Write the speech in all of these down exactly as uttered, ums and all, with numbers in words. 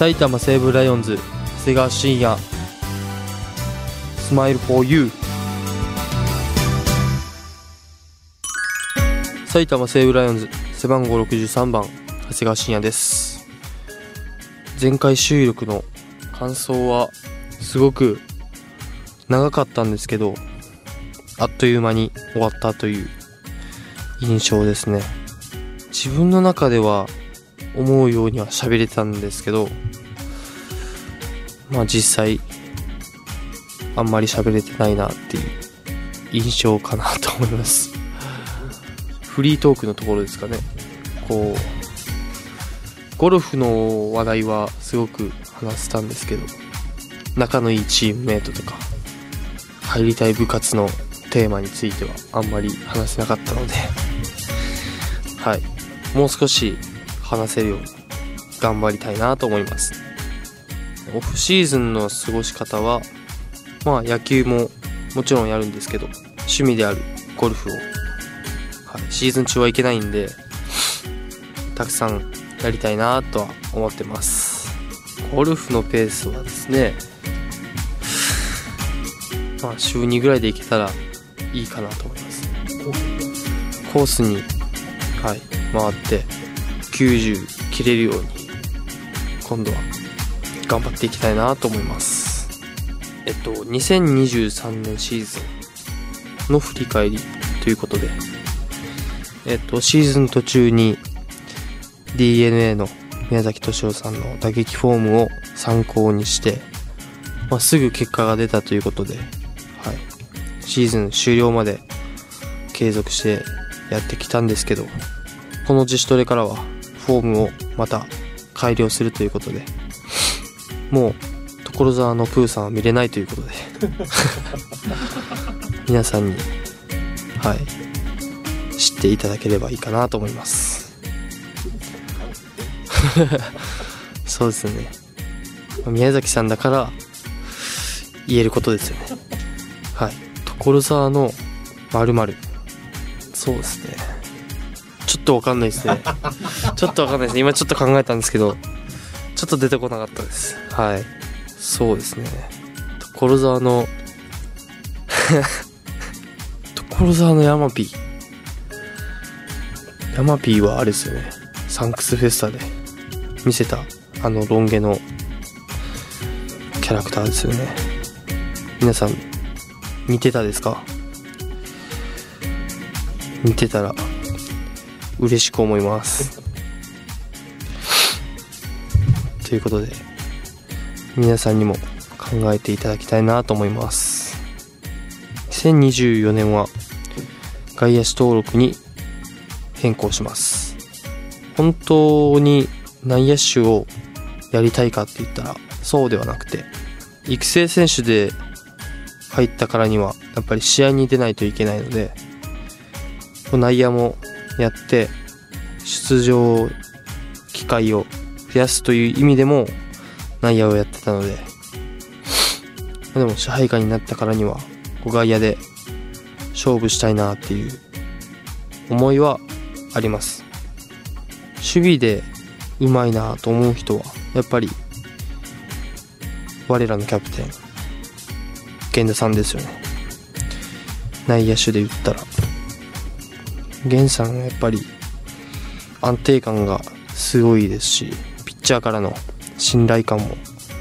埼玉西武ライオンズ瀬川真也スマイルフォーユー。埼玉西武ライオンズ背番号ろくじゅうさんばん長谷川真也です。前回収録の感想はすごく長かったんですけど、あっという間に終わったという印象ですね。自分の中では思うようには喋れたんですけど、まあ実際あんまり喋れてないなっていう印象かなと思います。フリートークのところですかね。こうゴルフの話題はすごく話せたんですけど、仲のいいチームメイトとか入りたい部活のテーマについてはあんまり話せなかったのではい、もう少し話せるように頑張りたいなと思います。オフシーズンの過ごし方は、まあ野球ももちろんやるんですけど、趣味であるゴルフを、はい、シーズン中はいけないんでたくさんやりたいなとは思ってます。ゴルフのペースはですね、まあ週にぐらいで行けたらいいかなと思います。コースに、はい、回ってきゅうじゅう切れるように今度は頑張っていきたいなと思います。えっと、にせんにじゅうさんねんシーズンの振り返りということで、えっと、シーズン途中に ディーエヌエー の宮崎敏夫さんの打撃フォームを参考にして、まあ、すぐ結果が出たということで、はい、シーズン終了まで継続してやってきたんですけど、この自主トレからはフォームをまた改良するということで、もう所沢のプーさんは見れないということで皆さんに、はい、知っていただければいいかなと思いますそうですね、宮崎さんだから言えることですよね。はい、所沢の〇〇、そうですね、ちょっと分かんないですねちょっと分かんないですね。今ちょっと考えたんですけどちょっと出てこなかったです。はい、そうですね、所沢の所沢のヤマピーヤマピーはあれですよね、サンクスフェスタで見せたあのロン毛のキャラクターですよね。皆さん似てたですか？似てたら嬉しく思いますということで皆さんにも考えていただきたいなと思います。にせんにじゅうよねんは外野手登録に変更します。本当に内野手をやりたいかって言ったらそうではなくて、育成選手で入ったからにはやっぱり試合に出ないといけないので、内野もやって出場機会を増やすという意味でも内野をやってたので、でも支配下になったからには外野で勝負したいなっていう思いはあります。守備でうまいなと思う人はやっぱり我らのキャプテン源田さんですよね。内野手で言ったら源さんはやっぱり安定感がすごいですし、ピッチャーからの信頼感も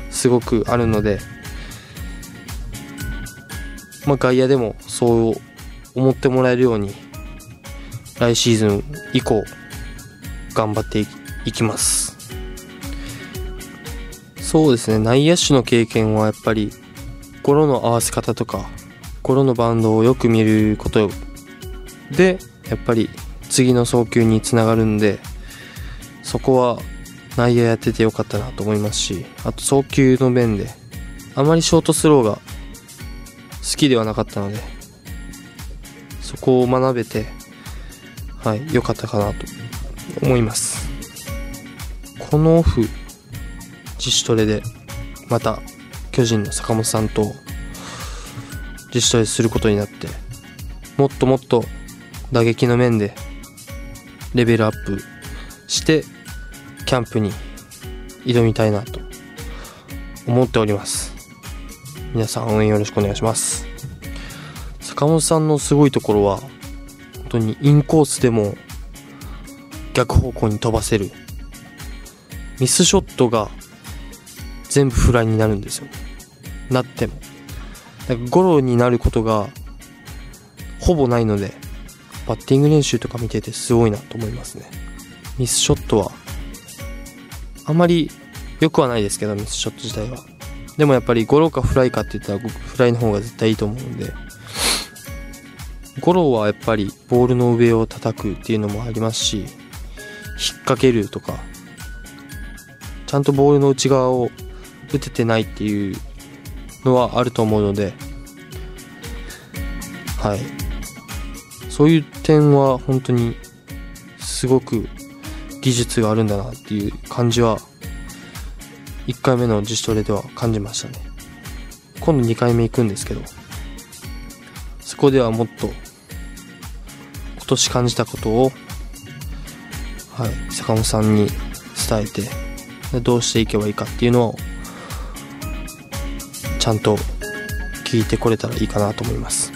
すごくあるので、まあ、外野でもそう思ってもらえるように来シーズン以降頑張っていきます。そうですね、内野手の経験はやっぱりゴロの合わせ方とかゴロのバウンドをよく見ることでやっぱり次の送球につながるんで、そこは内野やっててよかったなと思いますし、あと送球の面であまりショートスローが好きではなかったので、そこを学べて、はい、よかったかなと思います。このオフ自主トレでまた巨人の坂本さんと自主トレすることになって、もっともっと打撃の面でレベルアップしてキャンプに挑みたいなと思っております。皆さん応援よろしくお願いします。坂本さんのすごいところは本当にインコースでも逆方向に飛ばせる、ミスショットが全部フライになるんですよ。なってもだからゴロになることがほぼないので、バッティング練習とか見ててすごいなと思いますね。ミスショットはあまり良くはないですけど、ミスショット自体はでもやっぱりゴロかフライかって言ったらフライの方が絶対いいと思うんで、ゴロはやっぱりボールの上を叩くっていうのもありますし、引っ掛けるとかちゃんとボールの内側を打ててないっていうのはあると思うので、はい、そういう点は本当にすごく技術があるんだなっていう感じはいっかいめの自主トレでは感じましたね。今度にかいめ行くんですけど、そこではもっと今年感じたことを、はい、坂本さんに伝えてどうしていけばいいかっていうのをちゃんと聞いてこれたらいいかなと思います。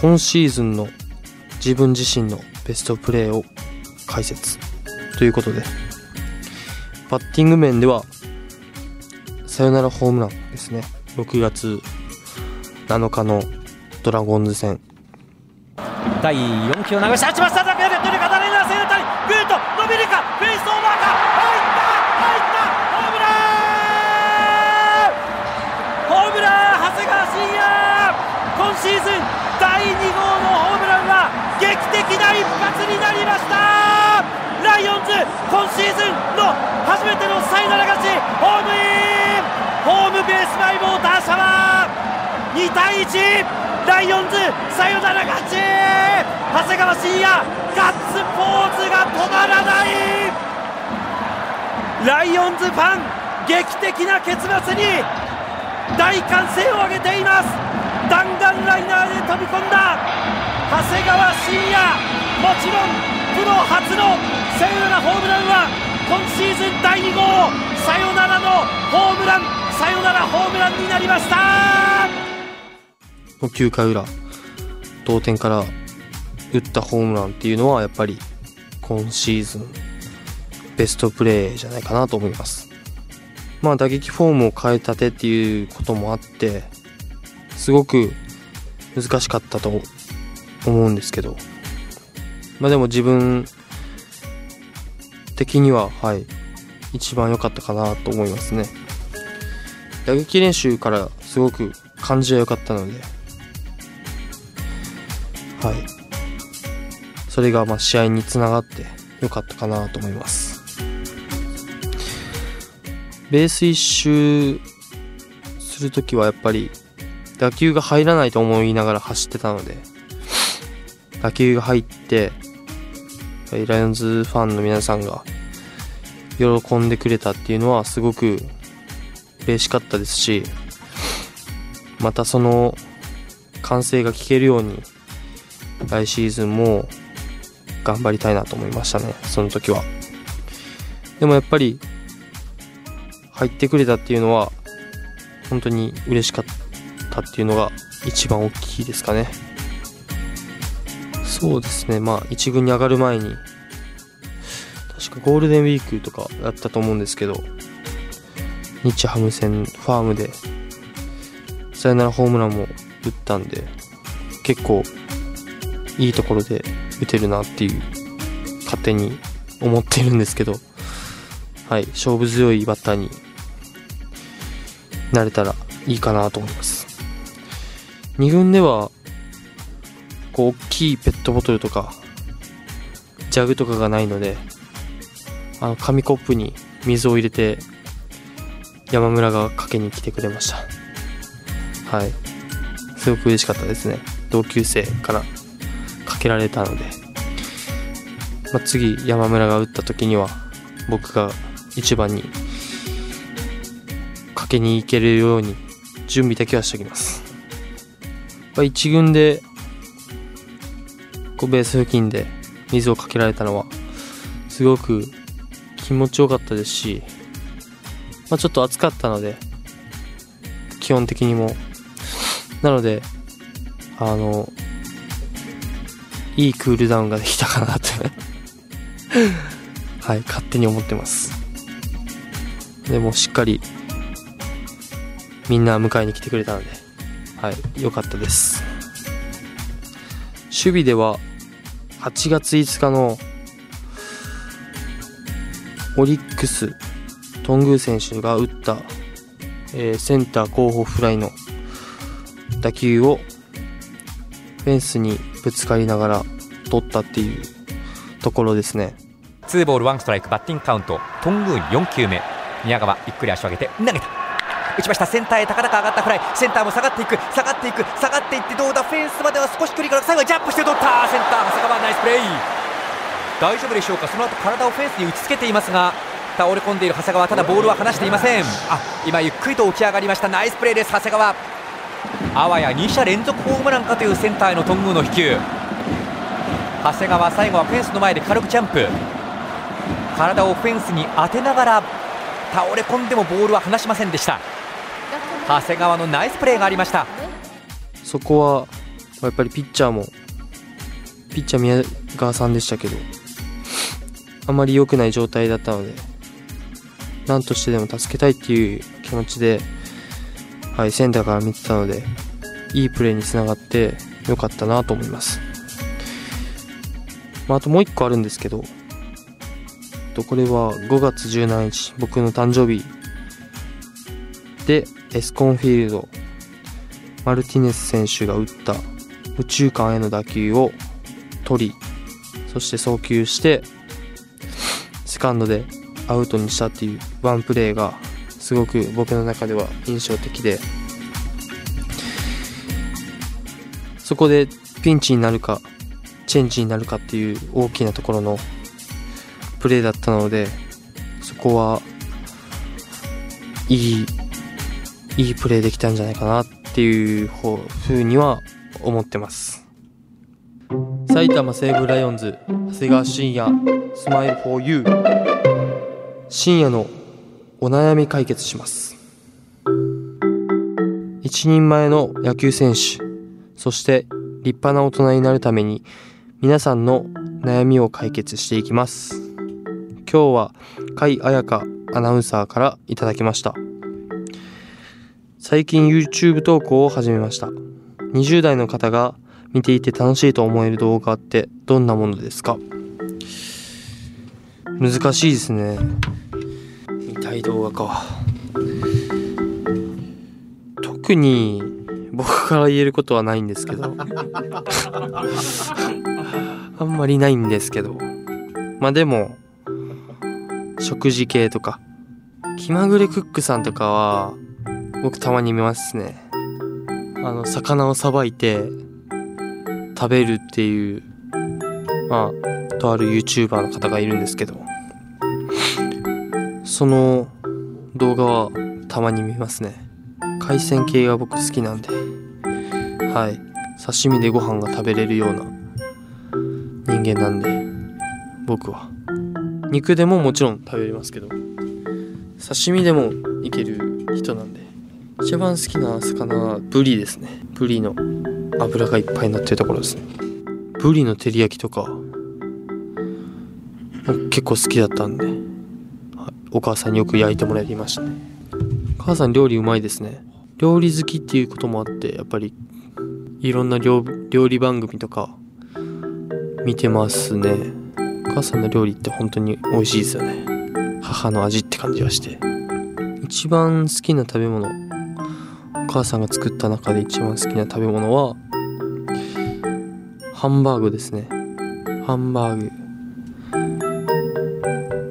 今シーズンの自分自身のベストプレーを解説ということで、バッティング面ではサヨナラホームランですね。ろくがつなのかのドラゴンズ戦、だいよんきを流して打ちました。ダブルヘッドにカタリナセンターにグーと伸びるか、フェンスオーバーか、入った入ったホームランホームラン長谷川信也、今シーズンだいに号のホームランは劇的な一発になりました。ライオンズ今シーズンの初めてのサヨナラ勝ち、ホームイン、ホームベース前も打者はにたいいち、ライオンズサヨナラ勝ち、長谷川信也ガッツポーズが止まらない。ライオンズファン劇的な結末に大歓声を上げています。弾丸ライナーで飛び込んだ長谷川信也、もちろんプロ初のサヨナラホームランは今シーズンだいに号、サヨナラのホームラン、サヨナラホームランになりました。きゅうかいうら同点から打ったホームランっていうのはやっぱり今シーズンベストプレーじゃないかなと思います。まあ打撃フォームを変えたてっていうこともあってすごく難しかったと思うんですけど、まあ、でも自分的には、はい、一番良かったかなと思いますね。打撃練習からすごく感じが良かったので、はい、それがまあ試合につながって良かったかなと思います。ベース一周するときはやっぱり打球が入らないと思いながら走ってたので、打球が入ってライオンズファンの皆さんが喜んでくれたっていうのはすごく嬉しかったですし、またその歓声が聞けるように来シーズンも頑張りたいなと思いましたね。その時はでもやっぱり入ってくれたっていうのは本当に嬉しかったっていうのが一番大きいですかね。そうですね、まあ、一軍に上がる前に確かゴールデンウィークとかだったと思うんですけど、日ハム戦ファームでサヨナラホームランも打ったんで、結構いいところで打てるなっていう勝手に思ってるんですけど、はい、勝負強いバッターになれたらいいかなと思います。に軍では大きいペットボトルとかジャグとかがないので、あの紙コップに水を入れて山村がかけに来てくれました。はい、すごく嬉しかったですね。同級生からかけられたので、まあ、次山村が打った時には僕が一番にかけに行けるように準備だけはしておきます。一軍でベース付近で水をかけられたのはすごく気持ちよかったですし、まあ、ちょっと暑かったので基本的にも。なので、あの、いいクールダウンができたかなって。はい、勝手に思ってます。でもしっかり、みんな迎えに来てくれたので、はい、良かったです。守備では、はちがついつかの、オリックス、頓宮選手が打った、えー、センター後方フライの打球をフェンスにぶつかりながら取ったっていうところですね。ツーボールワンストライク、バッティングカウント、頓宮よんきゅうめ、宮川ゆっくり足を上げて投げた、打ちました。センターへ高々上がったフライ、センターも下がっていく、下がっていく、下がっていって、どうだ、フェンスまでは少し距離から、最後はジャンプして取った。センター長谷川ナイスプレー、大丈夫でしょうか。その後体をフェンスに打ちつけていますが、倒れ込んでいる長谷川、ただボールは離していません。あ、今ゆっくりと起き上がりました。ナイスプレーです、長谷川。あわやに者連続ホームランかというセンターへの頓宮の飛球。長谷川、最後はフェンスの前で軽くジャンプ、体をフェンスに当てながら倒れ込んでもボールは離しませんでした。長谷川のナイスプレーがありました。そこはやっぱりピッチャーもピッチャー宮川さんでしたけど、あまり良くない状態だったので、なんとしてでも助けたいっていう気持ちで、はい、センターから見てたので、いいプレーにつながってよかったなと思います。まあ、あともう一個あるんですけど、これはごがつじゅうしちにち、僕の誕生日でエスコンフィールド、マルティネス選手が打った右中間への打球を取り、そして送球してセカンドでアウトにしたっていうワンプレーがすごく僕の中では印象的で、そこでピンチになるかチェンジになるかっていう大きなところのプレーだったので、そこはいいいいプレーできたんじゃないかなっていう方風には思ってます。埼玉西武ライオンズ長谷川信也、スマイルフォーユー。深夜のお悩み解決します。一人前の野球選手、そして立派な大人になるために、皆さんの悩みを解決していきます。今日は甲斐彩香アナウンサーからいただきました。最近 YouTube 投稿を始めました。にじゅうだいの方が見ていて楽しいと思える動画ってどんなものですか？難しいですね。見たい動画か。特に僕から言えることはないんですけどあんまりないんですけど、まあでも食事系とか、気まぐれクックさんとかは僕たまに見ますね。あの魚をさばいて食べるっていう、まあとある YouTuber の方がいるんですけど、その動画はたまに見ますね。海鮮系が僕好きなんで、はい、刺身でご飯が食べれるような人間なんで、僕は肉でももちろん食べれますけど、刺身でもいける人なんで、一番好きな魚はブリですね。ブリの脂がいっぱい乗ってるところですね。ブリの照り焼きとか結構好きだったんで、はい、お母さんによく焼いてもらいましたね。お母さん料理うまいですね。料理好きっていうこともあって、やっぱりいろんな 料, 料理番組とか見てますね。お母さんの料理って本当に美味しいですよね。母の味って感じがして、一番好きな食べ物、お母さんが作った中で一番好きな食べ物はハンバーグですね。ハンバー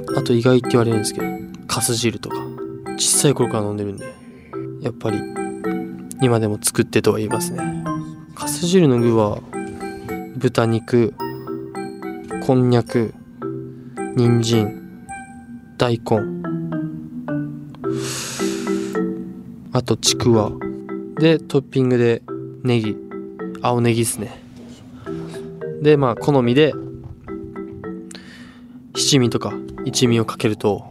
グ、あと意外って言われるんですけど、カス汁とか小さい頃から飲んでるんで、やっぱり今でも作ってとは言いますね。カス汁の具は豚肉、こんにゃく、人参、大根、あとちくわで、トッピングでネギ、青ネギですね。で、まあ好みで七味とか一味をかけると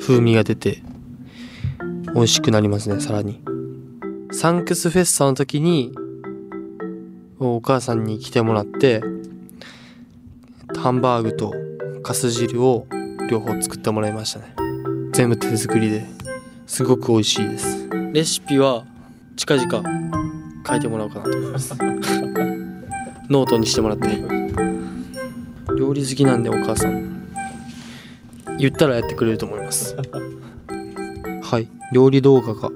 風味が出て美味しくなりますね。さらにサンクスフェスタの時にお母さんに来てもらって、ハンバーグとカス汁を両方作ってもらいましたね。全部手作りですごく美味しいです。レシピは近々書いてもらおうかなと思いますノートにしてもらって、料理好きなんでお母さん言ったらやってくれると思いますはい、料理動画が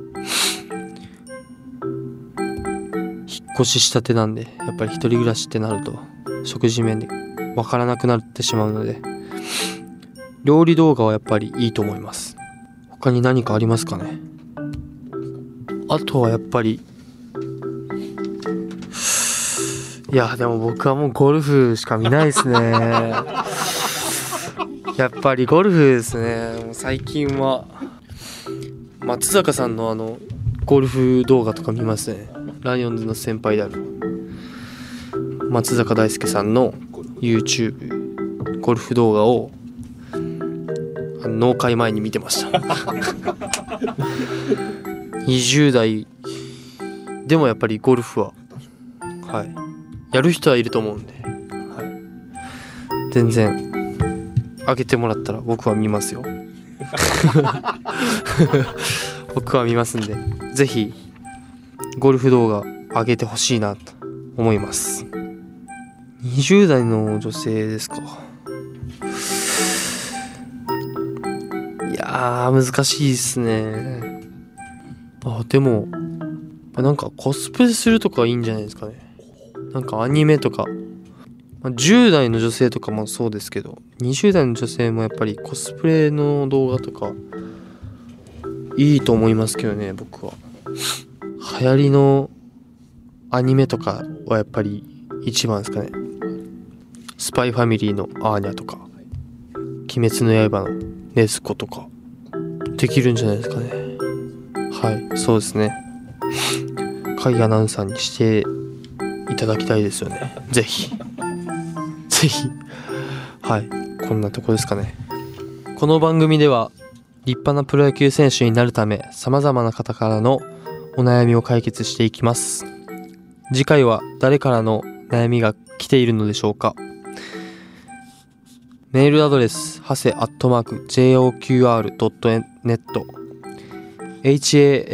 引っ越ししたてなんで、やっぱり一人暮らしってなると食事面で分からなくなってしまうので、料理動画はやっぱりいいと思います。他に何かありますかね。あとはやっぱり、いやでも僕はもうゴルフしか見ないですねやっぱりゴルフですね。最近は松坂さんのあのゴルフ動画とか見ますね。ライオンズの先輩である松坂大輔さんの YouTube ゴルフ動画を納会前に見てましたにじゅう代でもやっぱりゴルフは、はい、やる人はいると思うんで、はい、全然あげてもらったら僕は見ますよ僕は見ますんで、ぜひゴルフ動画上げてほしいなと思います。にじゅう代の女性ですか。いやー難しいですね。あでもなんかコスプレするとかいいんじゃないですかね。なんかアニメとか、じゅう代の女性とかもそうですけど、にじゅう代の女性もやっぱりコスプレの動画とかいいと思いますけどね。僕は流行りのアニメとかはやっぱり一番ですかね。スパイファミリーのアーニャとか、鬼滅の刃のネズコとかできるんじゃないですかね。はい、そうですね。甲斐アナウンサーにしていただきたいですよね。ぜひぜひ。はい、こんなとこですかね。この番組では立派なプロ野球選手になるため、様々な方からのお悩みを解決していきます。次回は誰からの悩みが来ているのでしょうか。メールアドレス、はせ アットマーク ジェーオーキューアール ドット ネット、ハセ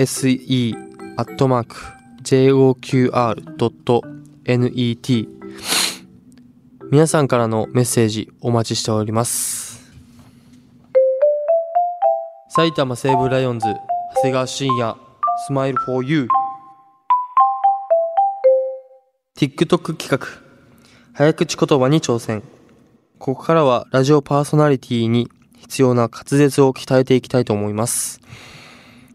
アットマーク ジェーオーキューアール ドット ネット 皆さんからのメッセージお待ちしております。埼玉西武ライオンズ、長谷川慎也、スマイルフォーユー。TikTok 企画、早口言葉に挑戦。ここからはラジオパーソナリティに必要な滑舌を鍛えていきたいと思います。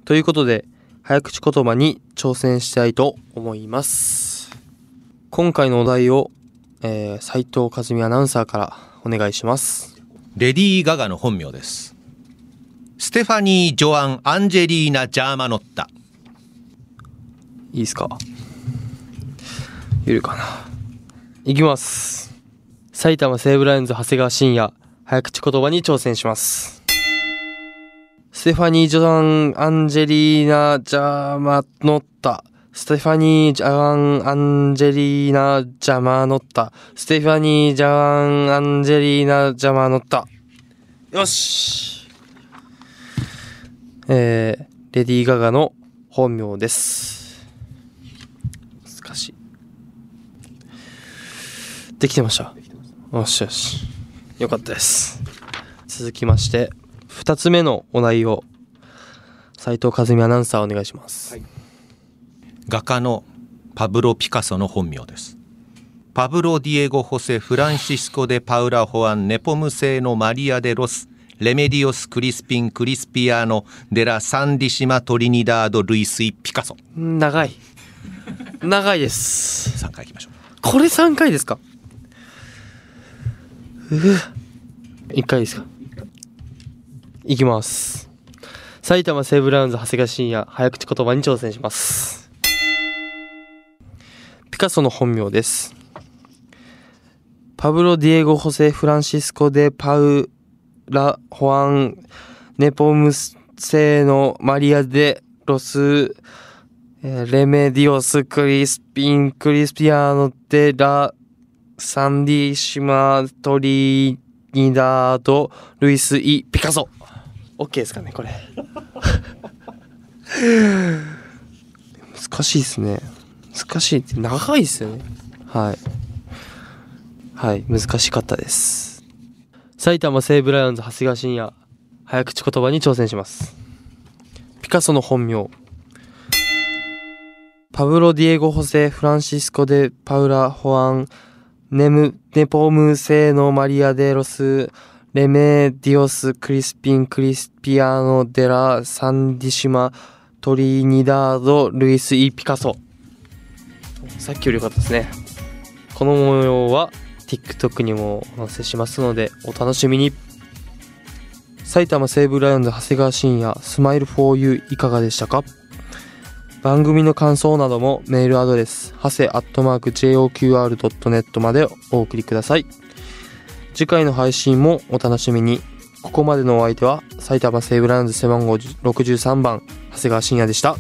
ということで、早口言葉に挑戦したいと思います。今回のお題を、えー、斉藤和美アナウンサーからお願いします。レディー・ガガの本名です。ステファニー・ジョアン・アンジェリーナ・ジャーマノッタ。いいですか？ゆるかな。いきます。埼玉西武ライオンズ長谷川慎也、早口言葉に挑戦します。ステファニー・ジョアン・アンジェリーナ・ジャーマノッタ、ステファニー・ジョアン・アンジェリーナ・ジャマノッタ、ステファニー・ジョアン・アンジェリーナ・ジャマノッタ。よし、えー、レディー・ガガの本名です。難しい。できてました。よしよし、よかったです。続きましてふたつめのお題を斉藤和美アナウンサーお願いします、はい、画家のパブロ・ピカソの本名です。パブロ・ディエゴ・ホセ・フランシスコ・デ・パウラ・ホアン・ネポムセのマリア・デ・ロス・レメディオス・クリスピン・クリスピアーノ・デラ・サンディシマ・トリニダード・ルイスイ・ピカソ。長い長いです。さんかいいきましょう。これさんかいですか。ういっかいですか。いきます。埼玉西武ライオンズ長谷川慎也、早口言葉に挑戦します。ピカソの本名です。パブロ・ディエゴ・ホセ・フランシスコ・デ・パウラ・ホアン・ネポムセのマリア・デ・ロス・えー、レメディオス・クリスピン・クリスピアーノ・デ・ラ・サンディ・シマ・トリニダード・ルイス・イ・ピカソ。 OK ですかねこれ難しいですね。難しいって長いですよね。はいはい、難しかったです。埼玉西武ライオンズ長谷川信也、早口言葉に挑戦します。ピカソの本名パブロ・ディエゴ・ホセ・フランシスコ・デ・パウラ・ホアン・ネム・ネポム・セーノ・マリア・デ・ロス・レメ・ディオス・クリスピン・クリスピアノ・デラ・サンディシマ・トリニダード・ルイス・イ・ピカソ。さっきより良かったですね。この模様は TikTok にもお載せしますのでお楽しみに。埼玉西武ライオンズ長谷川信也、スマイル フォーユー いかがでしたか？番組の感想などもメールアドレス はせ アットマーク ジェーオーキューアール ドット ネット までお送りください。次回の配信もお楽しみに。ここまでのお相手は埼玉西武ライオンズ背番号ろくじゅうさんばん長谷川信也でした。